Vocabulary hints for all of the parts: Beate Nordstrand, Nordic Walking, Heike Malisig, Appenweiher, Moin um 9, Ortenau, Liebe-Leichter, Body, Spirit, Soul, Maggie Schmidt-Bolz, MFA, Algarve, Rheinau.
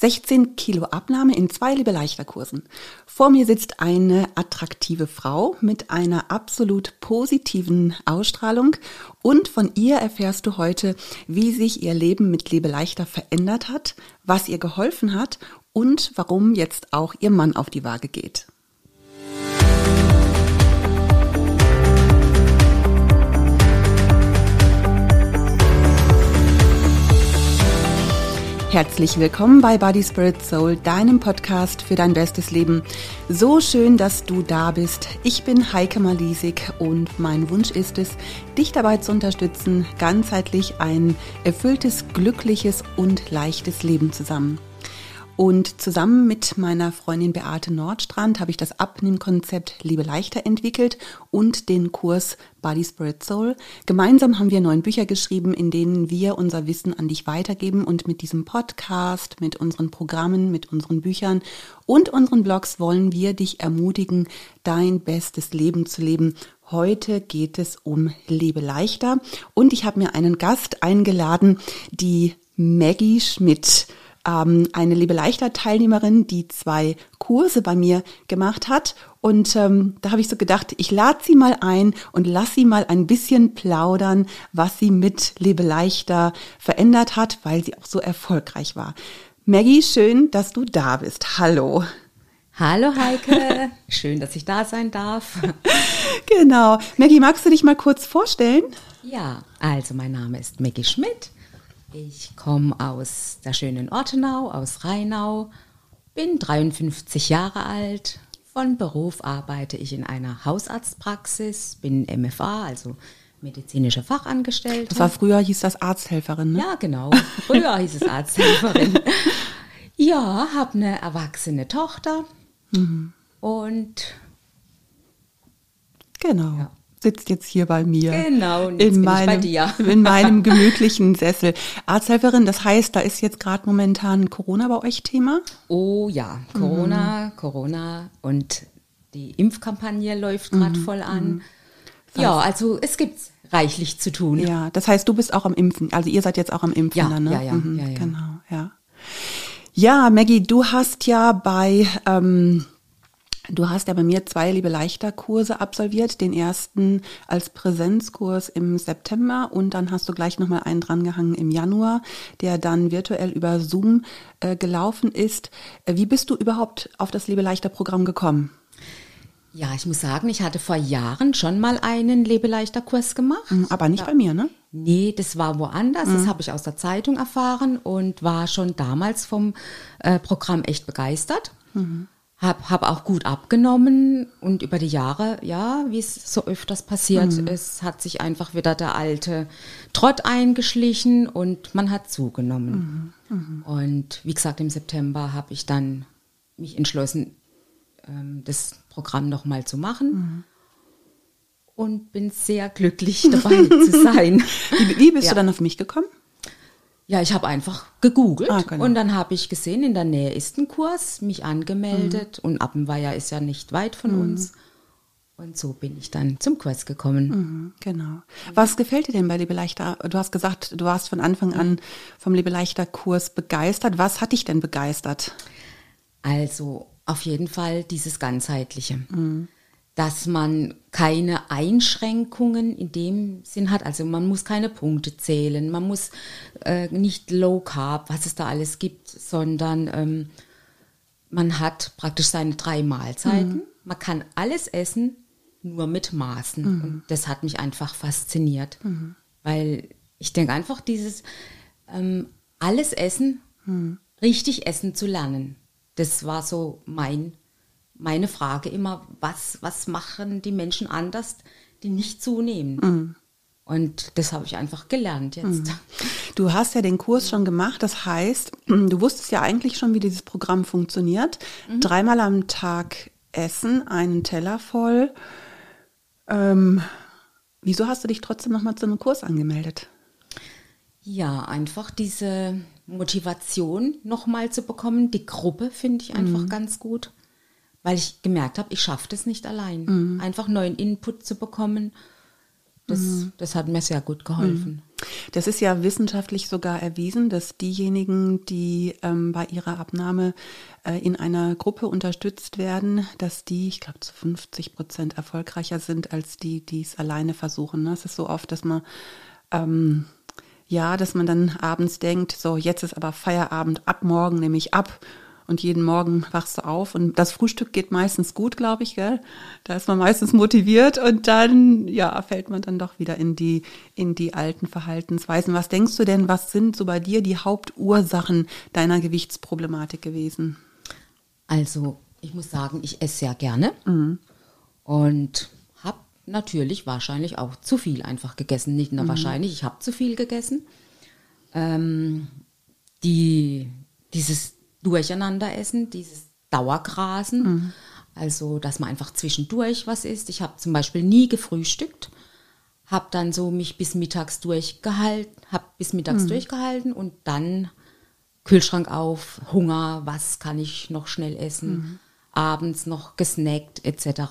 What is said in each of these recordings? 16 Kilo Abnahme in 2 Liebe-Leichter-Kursen. Vor mir sitzt eine attraktive Frau mit einer absolut positiven Ausstrahlung und von ihr erfährst du heute, wie sich ihr Leben mit Liebe-Leichter verändert hat, was ihr geholfen hat und warum jetzt auch ihr Mann auf die Waage geht. Herzlich willkommen bei Body, Spirit, Soul, deinem Podcast für dein bestes Leben. So schön, dass du da bist. Ich bin Heike Malisig und mein Wunsch ist es, dich dabei zu unterstützen, ganzheitlich ein erfülltes, glückliches und leichtes Leben zusammen. Und zusammen mit meiner Freundin Beate Nordstrand habe ich das Abnehmkonzept Liebe-Leichter entwickelt und den Kurs Body, Spirit, Soul. Gemeinsam haben wir 9 Bücher geschrieben, in denen wir unser Wissen an dich weitergeben und mit diesem Podcast, mit unseren Programmen, mit unseren Büchern und unseren Blogs wollen wir dich ermutigen, dein bestes Leben zu leben. Heute geht es um Liebe-Leichter und ich habe mir einen Gast eingeladen, die Maggie Schmidt. Eine Liebe-Leichter-Teilnehmerin, die 2 Kurse bei mir gemacht hat. Und da habe ich so gedacht, ich lade sie mal ein und lass sie mal ein bisschen plaudern, was sie mit Liebe-Leichter verändert hat, weil sie auch so erfolgreich war. Maggie, schön, dass du da bist. Hallo. Hallo Heike, schön, dass ich da sein darf. Genau. Maggie, magst du dich mal kurz vorstellen? Ja, also mein Name ist Maggie Schmidt. Ich komme aus der schönen Ortenau, aus Rheinau, bin 53 Jahre alt. Von Beruf arbeite ich in einer Hausarztpraxis, bin MFA, also medizinische Fachangestellte. Das war früher, hieß das Arzthelferin, ne? Ja, genau. Früher hieß es Arzthelferin. Ja, habe eine erwachsene Tochter und genau. Ja. Sitzt jetzt hier bei mir. Genau, und jetzt bin ich bei dir. In meinem gemütlichen Sessel. Arzthelferin, das heißt, da ist jetzt gerade momentan Corona bei euch Thema? Oh ja, Corona und die Impfkampagne läuft gerade voll an. Das heißt, ja, also es gibt reichlich zu tun. Ja, das heißt, du bist auch am Impfen, also ihr seid jetzt auch am Impfen. Ja, dann, ne? Ja. Genau, ja. Ja, Maggie, du hast ja bei mir 2 Liebe-Leichter-Kurse absolviert, den ersten als Präsenzkurs im September und dann hast du gleich nochmal einen drangehangen im Januar, der dann virtuell über Zoom gelaufen ist. Wie bist du überhaupt auf das Liebe-Leichter-Programm gekommen? Ja, ich muss sagen, ich hatte vor Jahren schon mal einen Liebe-Leichter-Kurs gemacht. Aber nicht bei mir, ne? Nee, das war woanders. Das habe ich aus der Zeitung erfahren und war schon damals vom Programm echt begeistert. Hab auch gut abgenommen und über die Jahre, ja, wie es so öfters passiert, es hat sich einfach wieder der alte Trott eingeschlichen und man hat zugenommen. Und wie gesagt, im September habe ich dann mich entschlossen, das Programm nochmal zu machen. Und bin sehr glücklich dabei zu sein. Wie bist du dann auf mich gekommen? Ja, ich habe einfach gegoogelt und dann habe ich gesehen, in der Nähe ist ein Kurs, mich angemeldet und Appenweiher ist ja nicht weit von uns und so bin ich dann zum Kurs gekommen. Genau. Was gefällt dir denn bei Liebe-Leichter? Du hast gesagt, du warst von Anfang an vom Liebe-Leichter-Kurs begeistert. Was hat dich denn begeistert? Also auf jeden Fall dieses Ganzheitliche. Dass man keine Einschränkungen in dem Sinn hat. Also man muss keine Punkte zählen, man muss nicht low carb, was es da alles gibt, sondern man hat praktisch seine 3 Mahlzeiten. Man kann alles essen, nur mit Maßen. Und das hat mich einfach fasziniert, weil ich denke einfach dieses alles essen, richtig essen zu lernen, das war so meine Frage immer, was machen die Menschen anders, die nicht zunehmen? Und das habe ich einfach gelernt jetzt. Du hast ja den Kurs schon gemacht, das heißt, du wusstest ja eigentlich schon, wie dieses Programm funktioniert. 3-mal am Tag essen, einen Teller voll. Wieso hast du dich trotzdem nochmal zu einem Kurs angemeldet? Ja, einfach diese Motivation nochmal zu bekommen. Die Gruppe finde ich einfach ganz gut. Weil ich gemerkt habe, ich schaffe das nicht allein. Einfach neuen Input zu bekommen, Das hat mir sehr gut geholfen. Das ist ja wissenschaftlich sogar erwiesen, dass diejenigen, die bei ihrer Abnahme in einer Gruppe unterstützt werden, dass die, ich glaube, zu 50% erfolgreicher sind als die, die es alleine versuchen. Es ist so oft, dass man dass man dann abends denkt, so jetzt ist aber Feierabend, ab morgen nehme ich ab. Und jeden Morgen wachst du auf und das Frühstück geht meistens gut, glaube ich, gell? Da ist man meistens motiviert und dann, ja, fällt man dann doch wieder in die alten Verhaltensweisen. Was denkst du denn, was sind so bei dir die Hauptursachen deiner Gewichtsproblematik gewesen? Also, ich muss sagen, ich esse sehr gerne und habe natürlich wahrscheinlich auch zu viel einfach gegessen. Nicht nur wahrscheinlich, ich habe zu viel gegessen. Dieses Durcheinanderessen, dieses Dauergrasen, also dass man einfach zwischendurch was isst. Ich habe zum Beispiel nie gefrühstückt, habe dann so mich bis mittags durchgehalten und dann Kühlschrank auf, Hunger, was kann ich noch schnell essen, abends noch gesnackt etc.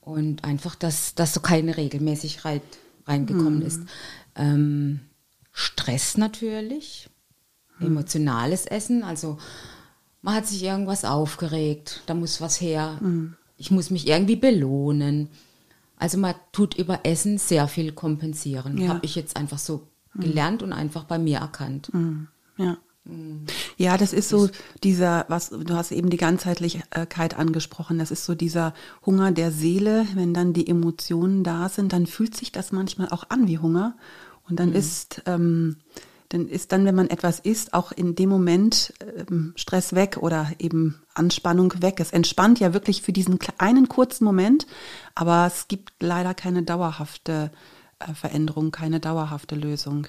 Und einfach, dass so keine Regelmäßigkeit reingekommen ist. Stress natürlich. Emotionales Essen, also man hat sich irgendwas aufgeregt, da muss was her, ich muss mich irgendwie belohnen. Also man tut über Essen sehr viel kompensieren, habe ich jetzt einfach so gelernt und einfach bei mir erkannt. Ja, das ist so dieser, was du hast eben die Ganzheitlichkeit angesprochen, das ist so dieser Hunger der Seele, wenn dann die Emotionen da sind, dann fühlt sich das manchmal auch an wie Hunger und dann ist dann, wenn man etwas isst, auch in dem Moment Stress weg oder eben Anspannung weg. Es entspannt ja wirklich für diesen einen kurzen Moment, aber es gibt leider keine dauerhafte Veränderung, keine dauerhafte Lösung.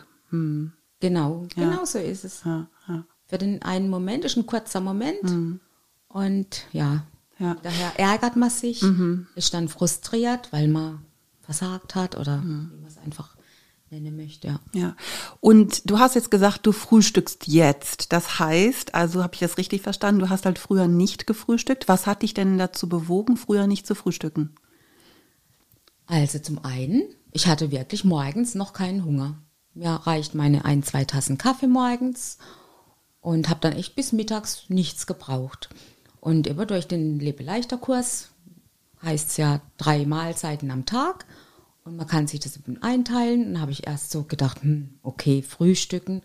Genau so ist es. Ja. Für den einen Moment ist ein kurzer Moment und daher ärgert man sich, ist dann frustriert, weil man versagt hat oder wie man es einfach nennen möchte, ja. Und du hast jetzt gesagt, du frühstückst jetzt. Das heißt, also habe ich das richtig verstanden, du hast halt früher nicht gefrühstückt. Was hat dich denn dazu bewogen, früher nicht zu frühstücken? Also zum einen, ich hatte wirklich morgens noch keinen Hunger. Mir reicht meine 1-2 Tassen Kaffee morgens und habe dann echt bis mittags nichts gebraucht. Und immer durch den Liebe-Leichter-Kurs heißt es ja 3 Mahlzeiten am Tag. Und man kann sich das eben einteilen. Und dann habe ich erst so gedacht, okay, frühstücken.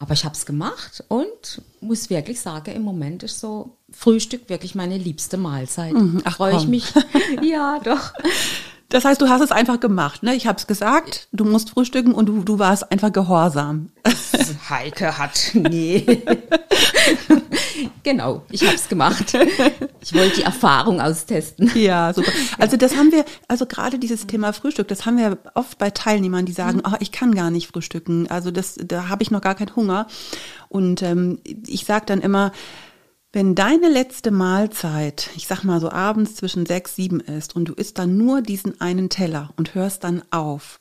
Aber ich habe es gemacht und muss wirklich sagen, im Moment ist so Frühstück wirklich meine liebste Mahlzeit. Freue ich mich. Ja, doch. Das heißt, du hast es einfach gemacht, ne? Ich habe es gesagt, du musst frühstücken und du warst einfach gehorsam. Heike hat, nee. Genau, ich habe es gemacht. Ich wollte die Erfahrung austesten. Ja, super. Also das haben wir, also gerade dieses Thema Frühstück, das haben wir oft bei Teilnehmern, die sagen, ich kann gar nicht frühstücken, also das, da habe ich noch gar keinen Hunger. Und ich sage dann immer, wenn deine letzte Mahlzeit, ich sag mal so abends zwischen 6, 7 ist und du isst dann nur diesen einen Teller und hörst dann auf,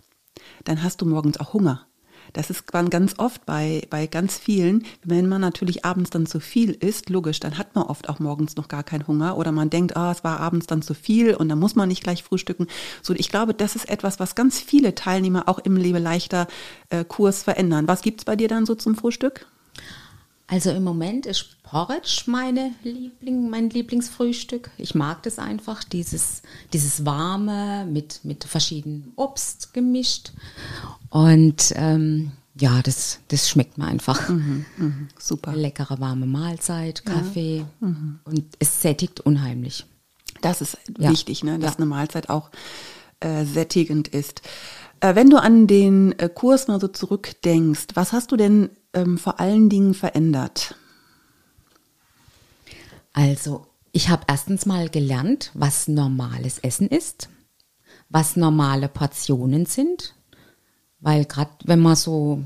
dann hast du morgens auch Hunger. Das ist ganz oft bei ganz vielen, wenn man natürlich abends dann zu viel isst, logisch, dann hat man oft auch morgens noch gar keinen Hunger oder man denkt, es war abends dann zu viel und dann muss man nicht gleich frühstücken. So, ich glaube, das ist etwas, was ganz viele Teilnehmer auch im Liebe-Leichter-Kurs verändern. Was gibt's bei dir dann so zum Frühstück? Also im Moment ist Porridge mein Lieblingsfrühstück. Ich mag das einfach, dieses Warme mit verschiedenen Obst gemischt. Und das schmeckt mir einfach. Super. Eine leckere warme Mahlzeit, Kaffee und es sättigt unheimlich. Das ist wichtig, ne? Dass eine Mahlzeit auch sättigend ist. Wenn du an den Kurs mal so zurückdenkst, was hast du denn vor allen Dingen verändert? Also, ich habe erstens mal gelernt, was normales Essen ist, was normale Portionen sind, weil gerade wenn man so,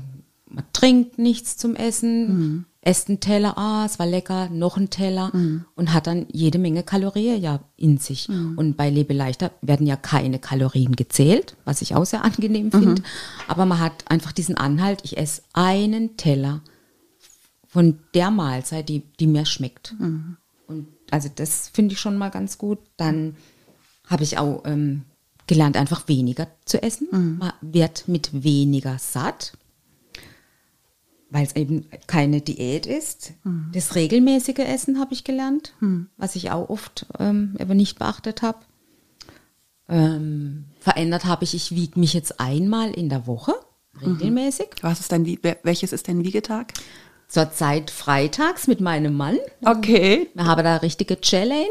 man trinkt nichts zum Essen, esst einen Teller, es war lecker, noch einen Teller und hat dann jede Menge Kalorien in sich. Und bei Liebe-Leichter werden ja keine Kalorien gezählt, was ich auch sehr angenehm finde. Aber man hat einfach diesen Anhalt, ich esse einen Teller von der Mahlzeit, die mir schmeckt. Und also das finde ich schon mal ganz gut. Dann habe ich auch gelernt, einfach weniger zu essen. Mhm. Man wird mit weniger satt, weil es eben keine Diät ist. Mhm. Das regelmäßige Essen habe ich gelernt, was ich auch oft aber nicht beachtet habe. Verändert habe ich, ich wiege mich jetzt einmal in der Woche, regelmäßig. Was ist welches ist dein Wiegetag? Zurzeit freitags mit meinem Mann. Okay. Wir haben da eine richtige Challenge,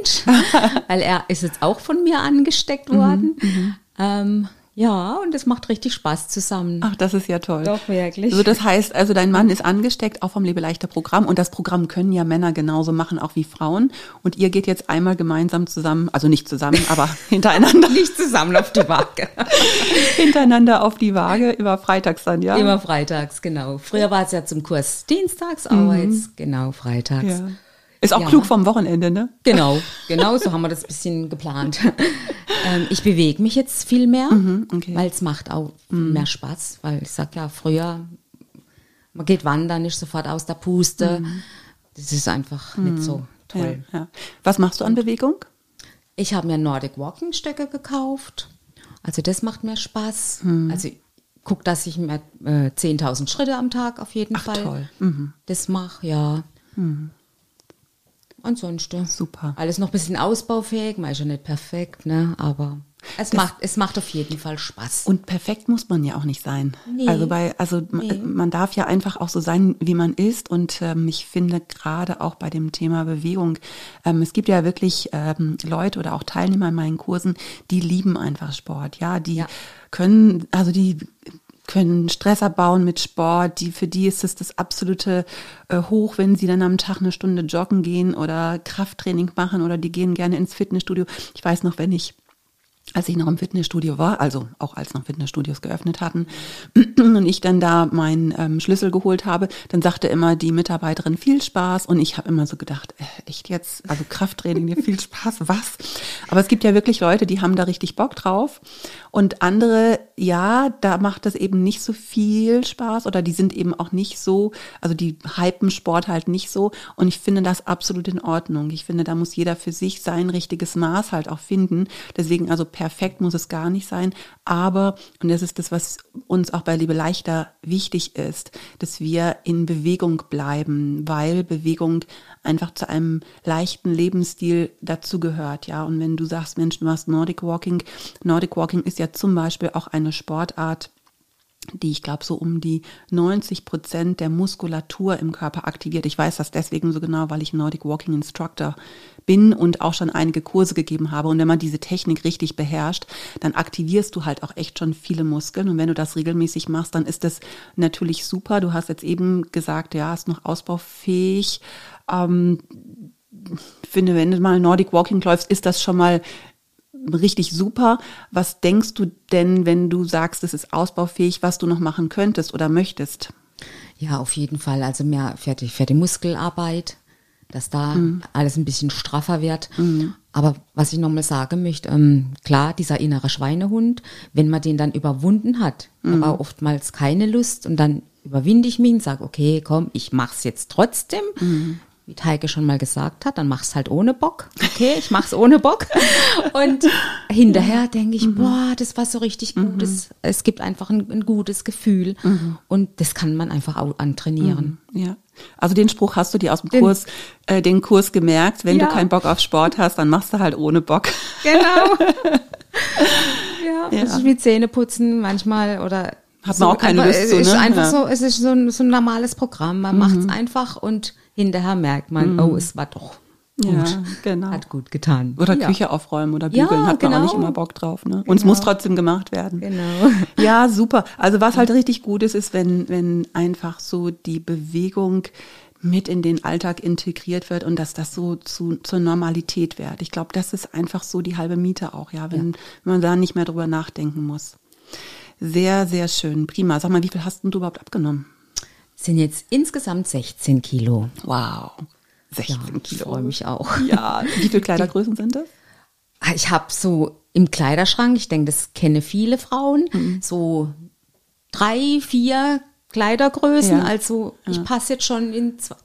weil er ist jetzt auch von mir angesteckt worden. Ja, und es macht richtig Spaß zusammen. Ach, das ist ja toll. Doch, wirklich. Also das heißt, also dein Mann ist angesteckt, auch vom Liebe-Leichter-Programm. Und das Programm können ja Männer genauso machen, auch wie Frauen. Und ihr geht jetzt einmal gemeinsam zusammen, also nicht zusammen, aber hintereinander. Nicht zusammen auf die Waage. Hintereinander auf die Waage, immer freitags dann, ja? Immer freitags, genau. Früher war es ja zum Kurs dienstags, aber jetzt genau freitags. Ja. Ist auch klug vom Wochenende, ne? Genau, so haben wir das ein bisschen geplant. Ich bewege mich jetzt viel mehr, weil es macht auch mehr Spaß. Weil ich sage ja, früher, man geht wandern, ist sofort aus der Puste. Das ist einfach nicht so toll. Ja, ja. Was machst du an Bewegung? Ich habe mir Nordic Walking Stöcke gekauft. Also das macht mir Spaß. Also ich gucke, dass ich mir 10.000 Schritte am Tag auf jeden Fall toll. Das mache, ja. Ansonsten. Super. Alles noch ein bisschen ausbaufähig, man ist ja nicht perfekt, ne? Aber es macht auf jeden Fall Spaß. Und perfekt muss man ja auch nicht sein. Nee. Man darf ja einfach auch so sein, wie man ist. Und ich finde gerade auch bei dem Thema Bewegung, es gibt ja wirklich Leute oder auch Teilnehmer in meinen Kursen, die lieben einfach Sport. Ja, die können Stress abbauen mit Sport, für die ist es das absolute Hoch, wenn sie dann am Tag eine Stunde joggen gehen oder Krafttraining machen oder die gehen gerne ins Fitnessstudio. Ich weiß noch, als ich noch im Fitnessstudio war, also auch als noch Fitnessstudios geöffnet hatten und ich dann da meinen Schlüssel geholt habe, dann sagte immer die Mitarbeiterin, viel Spaß, und ich habe immer so gedacht, echt jetzt, also Krafttraining, viel Spaß, was? Aber es gibt ja wirklich Leute, die haben da richtig Bock drauf und andere, ja, da macht das eben nicht so viel Spaß oder die sind eben auch nicht so, also die hypen Sport halt nicht so, und ich finde das absolut in Ordnung. Ich finde, da muss jeder für sich sein richtiges Maß halt auch finden, deswegen also perfekt muss es gar nicht sein, aber, und das ist das, was uns auch bei Liebe-Leichter wichtig ist, dass wir in Bewegung bleiben, weil Bewegung einfach zu einem leichten Lebensstil dazugehört, ja, und wenn du sagst, Mensch, du machst Nordic Walking ist ja zum Beispiel auch eine Sportart, die, ich glaube, so um die 90% der Muskulatur im Körper aktiviert. Ich weiß das deswegen so genau, weil ich Nordic Walking Instructor bin und auch schon einige Kurse gegeben habe. Und wenn man diese Technik richtig beherrscht, dann aktivierst du halt auch echt schon viele Muskeln. Und wenn du das regelmäßig machst, dann ist das natürlich super. Du hast jetzt eben gesagt, ja, ist noch ausbaufähig. Ich finde, wenn du mal Nordic Walking läufst, ist das schon mal richtig super. Was denkst du denn, wenn du sagst, es ist ausbaufähig, was du noch machen könntest oder möchtest? Ja, auf jeden Fall. Also mehr für die Muskelarbeit, dass da alles ein bisschen straffer wird. Mhm. Aber was ich nochmal sagen möchte, klar, dieser innere Schweinehund, wenn man den dann überwunden hat, aber oftmals keine Lust und dann überwinde ich mich und sage, okay, komm, ich mach's jetzt trotzdem. Mhm. Wie Heike schon mal gesagt hat, dann mach's halt ohne Bock. Okay, ich mach's ohne Bock. Und hinterher denke ich, boah, das war so richtig gut. Es gibt einfach ein gutes Gefühl. Und das kann man einfach auch antrainieren. Ja. Also den Spruch hast du dir aus dem Kurs, den Kurs gemerkt, wenn du keinen Bock auf Sport hast, dann machst du halt ohne Bock. Genau. Ja, das ist wie Zähneputzen manchmal oder hat man so auch keine Lust zu, ne? Ist einfach so, es ist so ein normales Programm. Man macht's einfach und hinterher merkt man, oh, es war doch gut, hat gut getan. Oder Küche aufräumen oder bügeln, hat man auch nicht immer Bock drauf. Ne? Und es muss trotzdem gemacht werden. Genau. Ja, super. Also was halt richtig gut ist, wenn einfach so die Bewegung mit in den Alltag integriert wird und dass das so zur Normalität wird. Ich glaube, das ist einfach so die halbe Miete auch, wenn man da nicht mehr drüber nachdenken muss. Sehr, sehr schön. Prima. Sag mal, wie viel hast denn du überhaupt abgenommen? Sind jetzt insgesamt 16 Kilo. Wow, 16 Kilo. Ich freue mich auch. Ja, wie viele Kleidergrößen sind das? Ich habe so im Kleiderschrank, ich denke, das kennen viele Frauen, so 3, 4 Kleidergrößen, ja. Also ich passe jetzt schon in zwei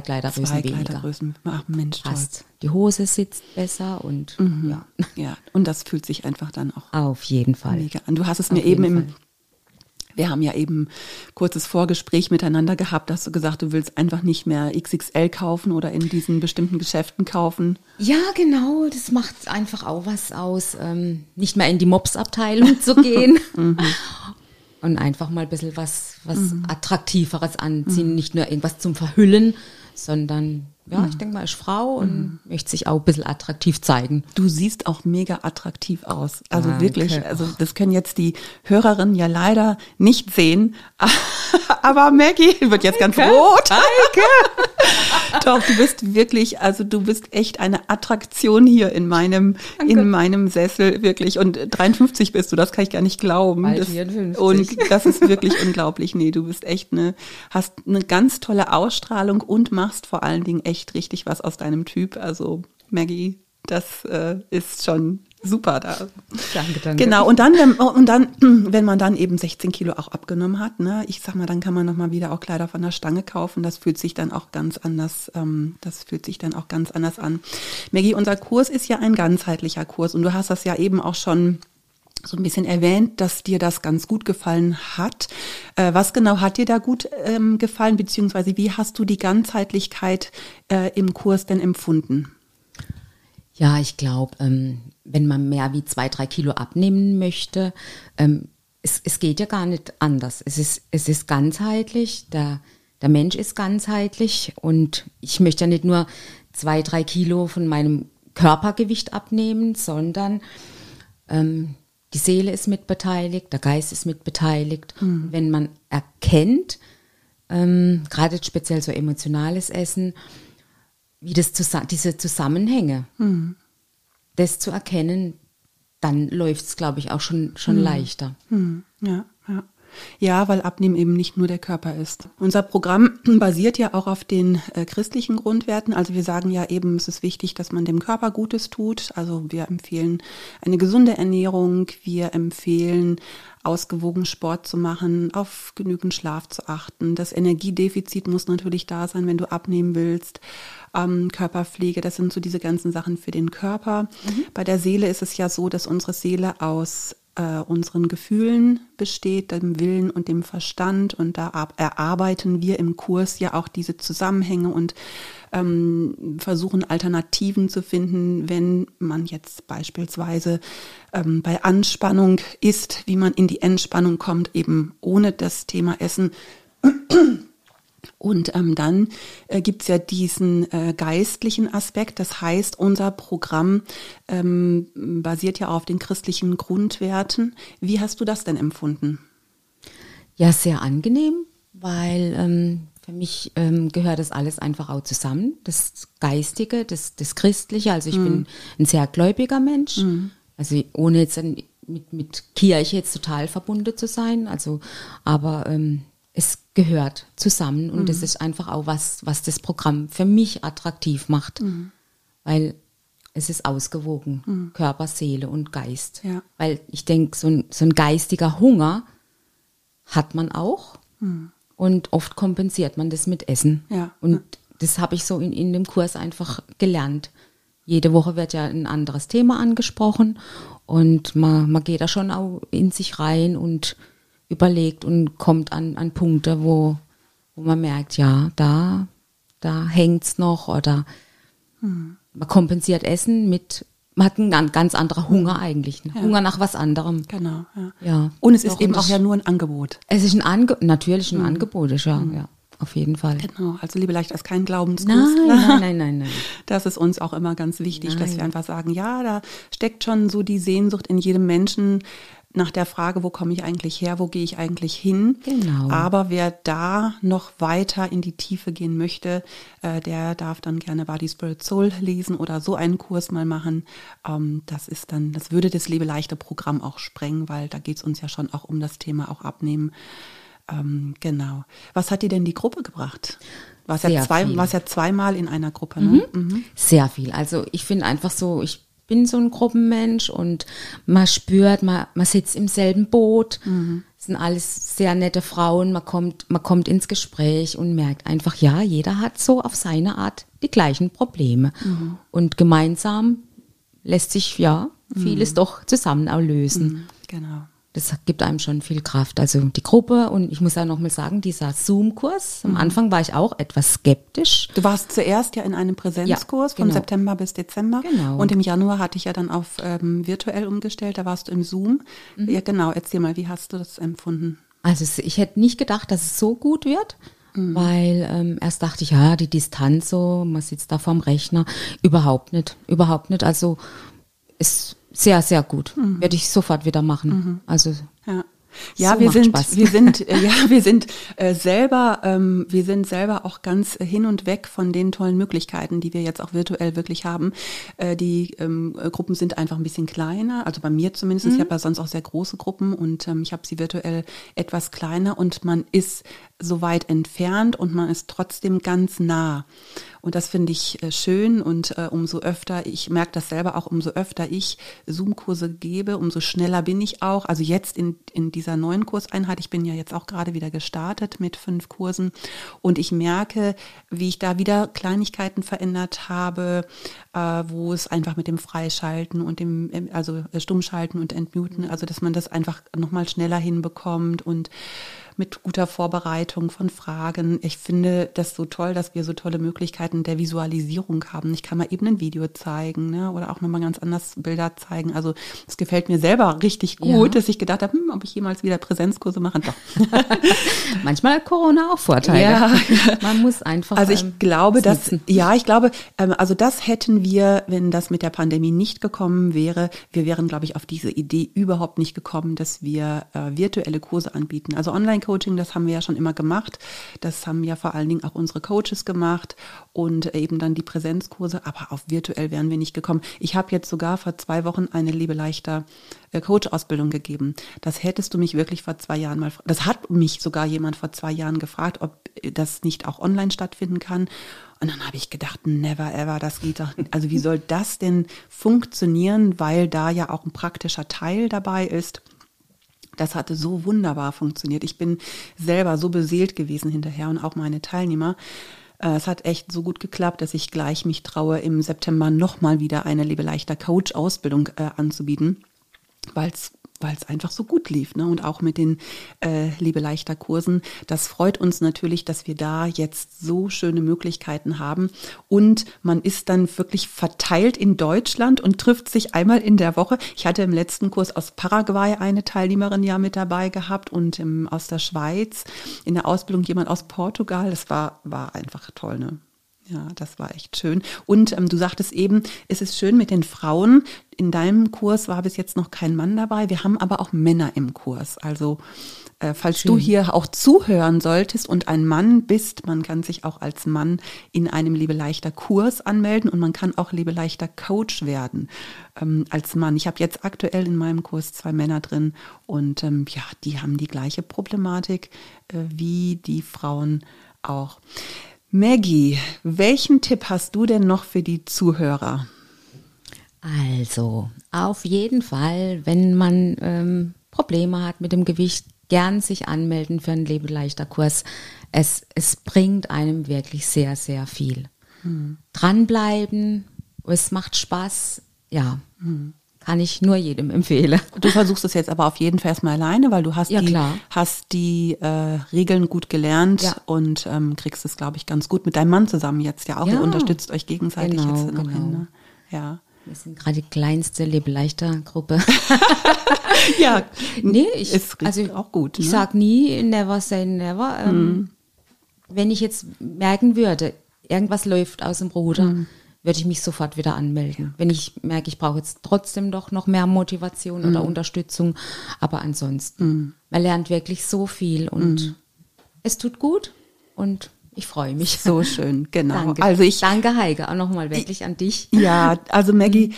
Kleidergrößen weniger. Kleidergrößen. Ach Mensch, toll. Passt. Die Hose sitzt besser und ja. Und das fühlt sich einfach dann auch auf jeden Fall mega an. Du hast es mir eben wir haben ja eben kurzes Vorgespräch miteinander gehabt, hast du gesagt, du willst einfach nicht mehr XXL kaufen oder in diesen bestimmten Geschäften kaufen. Ja, genau, das macht einfach auch was aus, nicht mehr in die Mops-Abteilung zu gehen. Und einfach mal ein bisschen was Attraktiveres anziehen, nicht nur irgendwas zum Verhüllen, sondern, ich denke mal, ist Frau und möchte sich auch ein bisschen attraktiv zeigen. Du siehst auch mega attraktiv aus, also wirklich, also das können jetzt die Hörerinnen ja leider nicht sehen, aber Maggie wird jetzt ganz rot. Heike. Doch, du bist wirklich, also du bist echt eine Attraktion hier in meinem Sessel, wirklich. Und 53 bist du, das kann ich gar nicht glauben. Bald 54. Und das ist wirklich unglaublich. Nee, du bist echt hast eine ganz tolle Ausstrahlung und machst vor allen Dingen echt richtig was aus deinem Typ. Also Maggie, das ist schon super da. Danke. Genau, und dann, wenn man dann eben 16 Kilo auch abgenommen hat, ich sag mal, dann kann man nochmal wieder auch Kleider von der Stange kaufen. Das fühlt sich dann auch ganz anders, an. Maggie, unser Kurs ist ja ein ganzheitlicher Kurs und du hast das ja eben auch schon so ein bisschen erwähnt, dass dir das ganz gut gefallen hat. Was genau hat dir da gut gefallen, beziehungsweise wie hast du die Ganzheitlichkeit im Kurs denn empfunden? Ja, ich glaube, wenn man mehr wie 2-3 Kilo abnehmen möchte, es geht ja gar nicht anders. Es ist ganzheitlich, der Mensch ist ganzheitlich und ich möchte ja nicht nur 2-3 Kilo von meinem Körpergewicht abnehmen, sondern die Seele ist mit beteiligt, der Geist ist mit beteiligt. Mhm. Wenn man erkennt, gerade speziell so emotionales Essen, wie diese Zusammenhänge, das zu erkennen, dann läuft es, glaube ich, auch schon leichter. Ja, weil Abnehmen eben nicht nur der Körper ist. Unser Programm basiert ja auch auf den christlichen Grundwerten. Also wir sagen ja eben, es ist wichtig, dass man dem Körper Gutes tut. Also wir empfehlen eine gesunde Ernährung, wir empfehlen ausgewogen Sport zu machen, auf genügend Schlaf zu achten. Das Energiedefizit muss natürlich da sein, wenn du abnehmen willst. Körperpflege, das sind so diese ganzen Sachen für den Körper. Mhm. Bei der Seele ist es ja so, dass unsere Seele aus unseren Gefühlen besteht, dem Willen und dem Verstand, und da erarbeiten wir im Kurs ja auch diese Zusammenhänge und versuchen Alternativen zu finden, wenn man jetzt beispielsweise bei Anspannung isst, wie man in die Entspannung kommt, eben ohne das Thema Essen. Und dann gibt's ja diesen geistlichen Aspekt, das heißt, unser Programm basiert ja auf den christlichen Grundwerten. Wie hast du das denn empfunden? Ja, sehr angenehm, weil für mich gehört das alles einfach auch zusammen, das Geistige, das Christliche. Also ich bin ein sehr gläubiger Mensch, also ohne jetzt mit Kirche jetzt total verbunden zu sein, es gehört zusammen und das ist einfach auch was das Programm für mich attraktiv macht, weil es ist ausgewogen, Körper, Seele und Geist. Ja. Weil ich denke, so ein geistiger Hunger hat man auch und oft kompensiert man das mit Essen. Ja. Und das habe ich so in dem Kurs einfach gelernt. Jede Woche wird ja ein anderes Thema angesprochen und man geht da schon auch in sich rein und überlegt und kommt an Punkte, wo man merkt, ja, da hängt's noch, oder man kompensiert Essen mit, man hat einen ganz anderen Hunger eigentlich, Hunger nach was anderem. Genau, ja. Und es ist eben auch ja nur ein Angebot. Es ist natürlich ein Angebot, ist ja. Auf jeden Fall. Genau, also Liebe-Leichter ist kein Glaubenskunst. Nein. Das ist uns auch immer ganz wichtig, dass wir einfach sagen, ja, da steckt schon so die Sehnsucht in jedem Menschen nach der Frage, wo komme ich eigentlich her, wo gehe ich eigentlich hin. Genau. Aber wer da noch weiter in die Tiefe gehen möchte, der darf dann gerne Body, Spirit, Soul lesen oder so einen Kurs mal machen. Das würde das Liebe-Leichter-Programm auch sprengen, weil da geht es uns ja schon auch um das Thema auch Abnehmen. Genau. Was hat dir denn die Gruppe gebracht? Warst ja zweimal in einer Gruppe, ne? Sehr viel. Also ich finde einfach so, ich bin so ein Gruppenmensch und man spürt, man sitzt im selben Boot. Mhm. Das sind alles sehr nette Frauen, man kommt ins Gespräch und merkt einfach, ja, jeder hat so auf seine Art die gleichen Probleme. Mhm. Und gemeinsam lässt sich ja vieles doch zusammen auch lösen. Mhm. Genau. Das gibt einem schon viel Kraft, also die Gruppe. Und ich muss ja nochmal sagen, dieser Zoom-Kurs, am Anfang war ich auch etwas skeptisch. Du warst zuerst ja in einem Präsenzkurs von September bis Dezember. Genau. Und im Januar hatte ich ja dann auf virtuell umgestellt, da warst du im Zoom. Mhm. Ja, genau, erzähl mal, wie hast du das empfunden? Also ich hätte nicht gedacht, dass es so gut wird, weil erst dachte ich, ja, die Distanz so, man sitzt da vorm Rechner. Überhaupt nicht, also es sehr, sehr gut. Mhm. Werde ich sofort wieder machen. Mhm. Also ja, so wir sind selber auch ganz hin und weg von den tollen Möglichkeiten, die wir jetzt auch virtuell wirklich haben. Die Gruppen sind einfach ein bisschen kleiner, also bei mir zumindest. Ich habe ja sonst auch sehr große Gruppen und ich habe sie virtuell etwas kleiner und man ist so weit entfernt und man ist trotzdem ganz nah. Und das finde ich schön und umso öfter ich Zoom-Kurse gebe, umso schneller bin ich auch. Also jetzt in dieser neuen Kurseinheit, ich bin ja jetzt auch gerade wieder gestartet mit 5 Kursen und ich merke, wie ich da wieder Kleinigkeiten verändert habe, wo es einfach mit dem Freischalten und dem Stummschalten und Entmuten, also dass man das einfach nochmal schneller hinbekommt und mit guter Vorbereitung von Fragen. Ich finde das so toll, dass wir so tolle Möglichkeiten der Visualisierung haben. Ich kann mal eben ein Video zeigen, ne? Oder auch nochmal ganz anders Bilder zeigen. Also es gefällt mir selber richtig gut, dass ich gedacht habe, ob ich jemals wieder Präsenzkurse mache. Doch. Manchmal hat Corona auch Vorteile. Ja. Man muss einfach ich glaube, das hätten wir, wenn das mit der Pandemie nicht gekommen wäre, wir wären, glaube ich, auf diese Idee überhaupt nicht gekommen, dass wir virtuelle Kurse anbieten. Also Online-Coaching, das haben wir ja schon immer gemacht. Das haben ja vor allen Dingen auch unsere Coaches gemacht und eben dann die Präsenzkurse. Aber auf virtuell wären wir nicht gekommen. Ich habe jetzt sogar vor 2 Wochen eine Liebe-Leichter Coach-Ausbildung gegeben. Das hättest du mich wirklich vor 2 Jahren mal... Das hat mich sogar jemand vor 2 Jahren gefragt, ob das nicht auch online stattfinden kann. Und dann habe ich gedacht, never ever, das geht doch nicht. Also wie soll das denn funktionieren, weil da ja auch ein praktischer Teil dabei ist. Das hatte so wunderbar funktioniert. Ich bin selber so beseelt gewesen hinterher und auch meine Teilnehmer. Es hat echt so gut geklappt, dass ich gleich mich traue, im September nochmal wieder eine Liebe-Leichter Coach-Ausbildung anzubieten, weil es einfach so gut lief, ne? Und auch mit den Liebe-Leichter-Kursen. Das freut uns natürlich, dass wir da jetzt so schöne Möglichkeiten haben. Und man ist dann wirklich verteilt in Deutschland und trifft sich einmal in der Woche. Ich hatte im letzten Kurs aus Paraguay eine Teilnehmerin ja mit dabei gehabt und aus der Schweiz in der Ausbildung jemand aus Portugal. Das war einfach toll, ne? Ja, das war echt schön. Und du sagtest eben, es ist schön mit den Frauen. In deinem Kurs war bis jetzt noch kein Mann dabei. Wir haben aber auch Männer im Kurs. Also falls schön. Du hier auch zuhören solltest und ein Mann bist, man kann sich auch als Mann in einem Liebe-Leichter-Kurs anmelden und man kann auch Liebe-Leichter-Coach werden als Mann. Ich habe jetzt aktuell in meinem Kurs 2 Männer drin und die haben die gleiche Problematik wie die Frauen auch. Maggie, welchen Tipp hast du denn noch für die Zuhörer? Also, auf jeden Fall, wenn man Probleme hat mit dem Gewicht, gern sich anmelden für einen Liebe-Leichter-Kurs. Es bringt einem wirklich sehr, sehr viel. Dranbleiben, es macht Spaß, ja. Kann ich nur jedem empfehlen. Du versuchst es jetzt aber auf jeden Fall erstmal alleine, weil du hast die Regeln gut gelernt und kriegst es, glaube ich, ganz gut mit deinem Mann zusammen jetzt ja auch. Ja. Ihr unterstützt euch gegenseitig jetzt noch hin. Ne? Ja. Wir sind gerade die kleinste Liebe-Leichter-Gruppe. Ja, nee, ist auch gut. Ne? Ich sage nie, never say never. Wenn ich jetzt merken würde, irgendwas läuft aus dem Ruder, würde ich mich sofort wieder anmelden. Ja. Wenn ich merke, ich brauche jetzt trotzdem doch noch mehr Motivation oder Unterstützung. Aber ansonsten, man lernt wirklich so viel und es tut gut und Ich freue mich. So schön, genau. Danke. Also danke, Heike, auch nochmal wirklich an dich. Ja, also Maggie,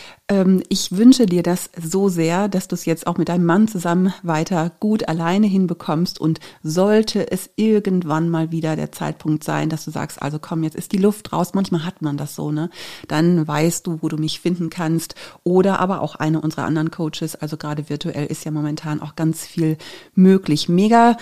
ich wünsche dir das so sehr, dass du es jetzt auch mit deinem Mann zusammen weiter gut alleine hinbekommst, und sollte es irgendwann mal wieder der Zeitpunkt sein, dass du sagst, also komm, jetzt ist die Luft raus, manchmal hat man das so, ne? Dann weißt du, wo du mich finden kannst, oder aber auch eine unserer anderen Coaches, also gerade virtuell ist ja momentan auch ganz viel möglich. Mega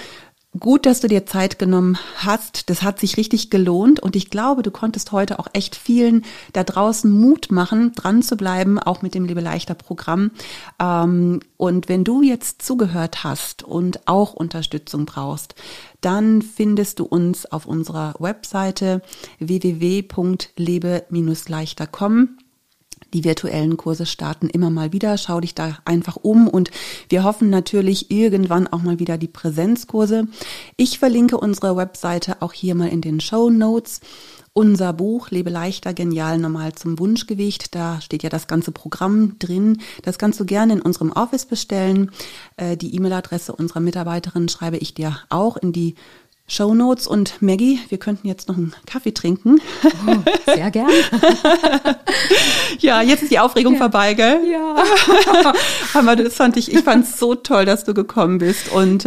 gut, dass du dir Zeit genommen hast. Das hat sich richtig gelohnt, und ich glaube, du konntest heute auch echt vielen da draußen Mut machen, dran zu bleiben, auch mit dem Liebe-Leichter-Programm. Und wenn du jetzt zugehört hast und auch Unterstützung brauchst, dann findest du uns auf unserer Webseite www.lebe-leichter.com. Die virtuellen Kurse starten immer mal wieder. Schau dich da einfach um, und wir hoffen natürlich irgendwann auch mal wieder die Präsenzkurse. Ich verlinke unsere Webseite auch hier mal in den Shownotes. Unser Buch Lebe leichter, genial, normal zum Wunschgewicht. Da steht ja das ganze Programm drin. Das kannst du gerne in unserem Office bestellen. Die E-Mail-Adresse unserer Mitarbeiterin schreibe ich dir auch in die Shownotes. Und Maggie, wir könnten jetzt noch einen Kaffee trinken. Oh, sehr gern. Ja, jetzt ist die Aufregung vorbei, gell? Ja. Aber das ich fand's so toll, dass du gekommen bist. Und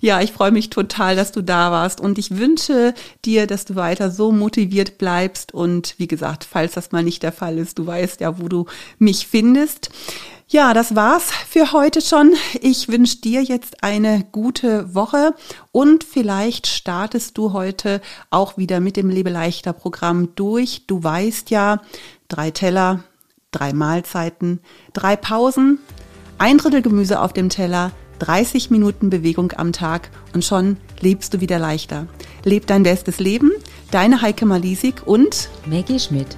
ja, ich freue mich total, dass du da warst. Und ich wünsche dir, dass du weiter so motiviert bleibst. Und wie gesagt, falls das mal nicht der Fall ist, du weißt ja, wo du mich findest. Ja, das war's für heute schon. Ich wünsche dir jetzt eine gute Woche, und vielleicht startest du heute auch wieder mit dem Liebe-Leichter-Programm durch. Du weißt ja, 3 Teller, 3 Mahlzeiten, 3 Pausen, 1 Drittel Gemüse auf dem Teller, 30 Minuten Bewegung am Tag, und schon lebst du wieder leichter. Leb dein bestes Leben, deine Heike Malisig und Maggie Schmidt.